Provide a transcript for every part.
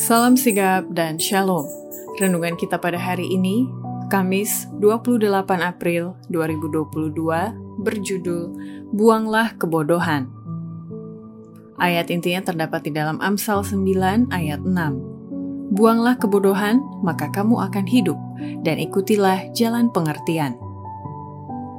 Salam sigap dan shalom. Renungan kita pada hari ini, Kamis 28 April 2022, berjudul Buanglah Kebodohan. Ayat intinya terdapat di dalam Amsal 9 ayat 6. Buanglah kebodohan, maka kamu akan hidup, dan ikutilah jalan pengertian.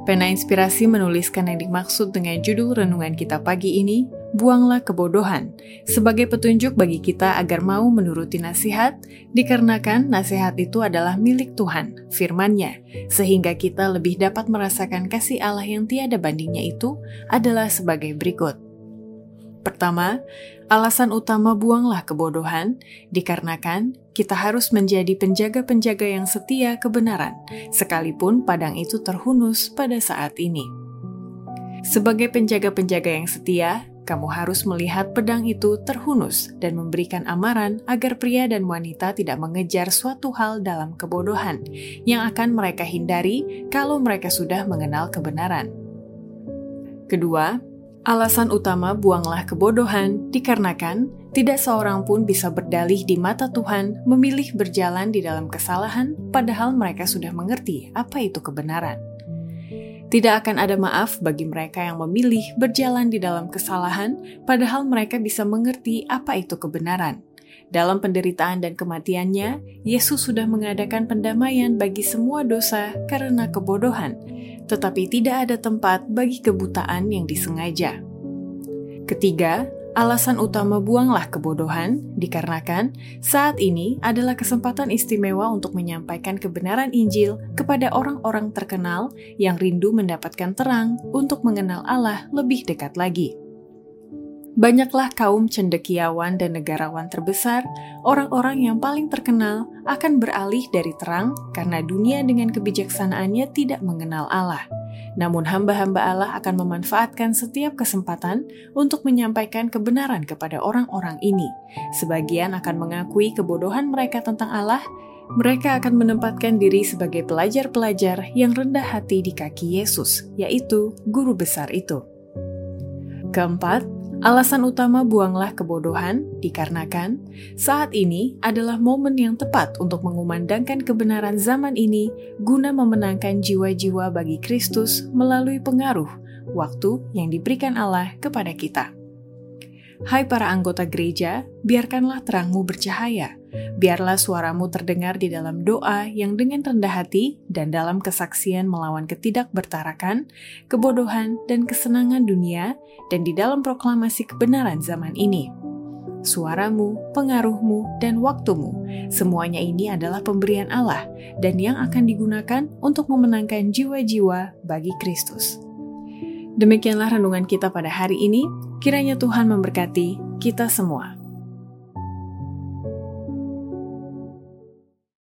Pena Inspirasi menuliskan yang dimaksud dengan judul renungan kita pagi ini, Buanglah Kebodohan, sebagai petunjuk bagi kita agar mau menuruti nasihat, dikarenakan nasihat itu adalah milik Tuhan, firman-Nya, sehingga kita lebih dapat merasakan kasih Allah yang tiada bandingnya itu adalah sebagai berikut. Pertama, alasan utama buanglah kebodohan, dikarenakan kita harus menjadi penjaga-penjaga yang setia kebenaran, sekalipun padang itu terhunus pada saat ini. Sebagai penjaga-penjaga yang setia, kamu harus melihat pedang itu terhunus dan memberikan amaran agar pria dan wanita tidak mengejar suatu hal dalam kebodohan, yang akan mereka hindari kalau mereka sudah mengenal kebenaran. Kedua, alasan utama buanglah kebodohan dikarenakan tidak seorang pun bisa berdalih di mata Tuhan memilih berjalan di dalam kesalahan padahal mereka sudah mengerti apa itu kebenaran. Tidak akan ada maaf bagi mereka yang memilih berjalan di dalam kesalahan padahal mereka bisa mengerti apa itu kebenaran. Dalam penderitaan dan kematiannya, Yesus sudah mengadakan pendamaian bagi semua dosa karena kebodohan, tetapi tidak ada tempat bagi kebutaan yang disengaja. Ketiga, alasan utama buanglah kebodohan dikarenakan saat ini adalah kesempatan istimewa untuk menyampaikan kebenaran Injil kepada orang-orang terkenal yang rindu mendapatkan terang untuk mengenal Allah lebih dekat lagi. Banyaklah kaum cendekiawan dan negarawan terbesar, orang-orang yang paling terkenal akan beralih dari terang karena dunia dengan kebijaksanaannya tidak mengenal Allah. Namun hamba-hamba Allah akan memanfaatkan setiap kesempatan untuk menyampaikan kebenaran kepada orang-orang ini. Sebagian akan mengakui kebodohan mereka tentang Allah, mereka akan menempatkan diri sebagai pelajar-pelajar yang rendah hati di kaki Yesus, yaitu guru besar itu. Keempat, alasan utama buanglah kebodohan dikarenakan saat ini adalah momen yang tepat untuk mengumandangkan kebenaran zaman ini guna memenangkan jiwa-jiwa bagi Kristus melalui pengaruh waktu yang diberikan Allah kepada kita. Hai para anggota gereja, biarkanlah terangmu bercahaya. Biarlah suaramu terdengar di dalam doa yang dengan rendah hati dan dalam kesaksian melawan ketidakbertarakan, kebodohan, dan kesenangan dunia, dan di dalam proklamasi kebenaran zaman ini. Suaramu, pengaruhmu, dan waktumu, semuanya ini adalah pemberian Allah dan yang akan digunakan untuk memenangkan jiwa-jiwa bagi Kristus. Demikianlah renungan kita pada hari ini. Kiranya Tuhan memberkati kita semua.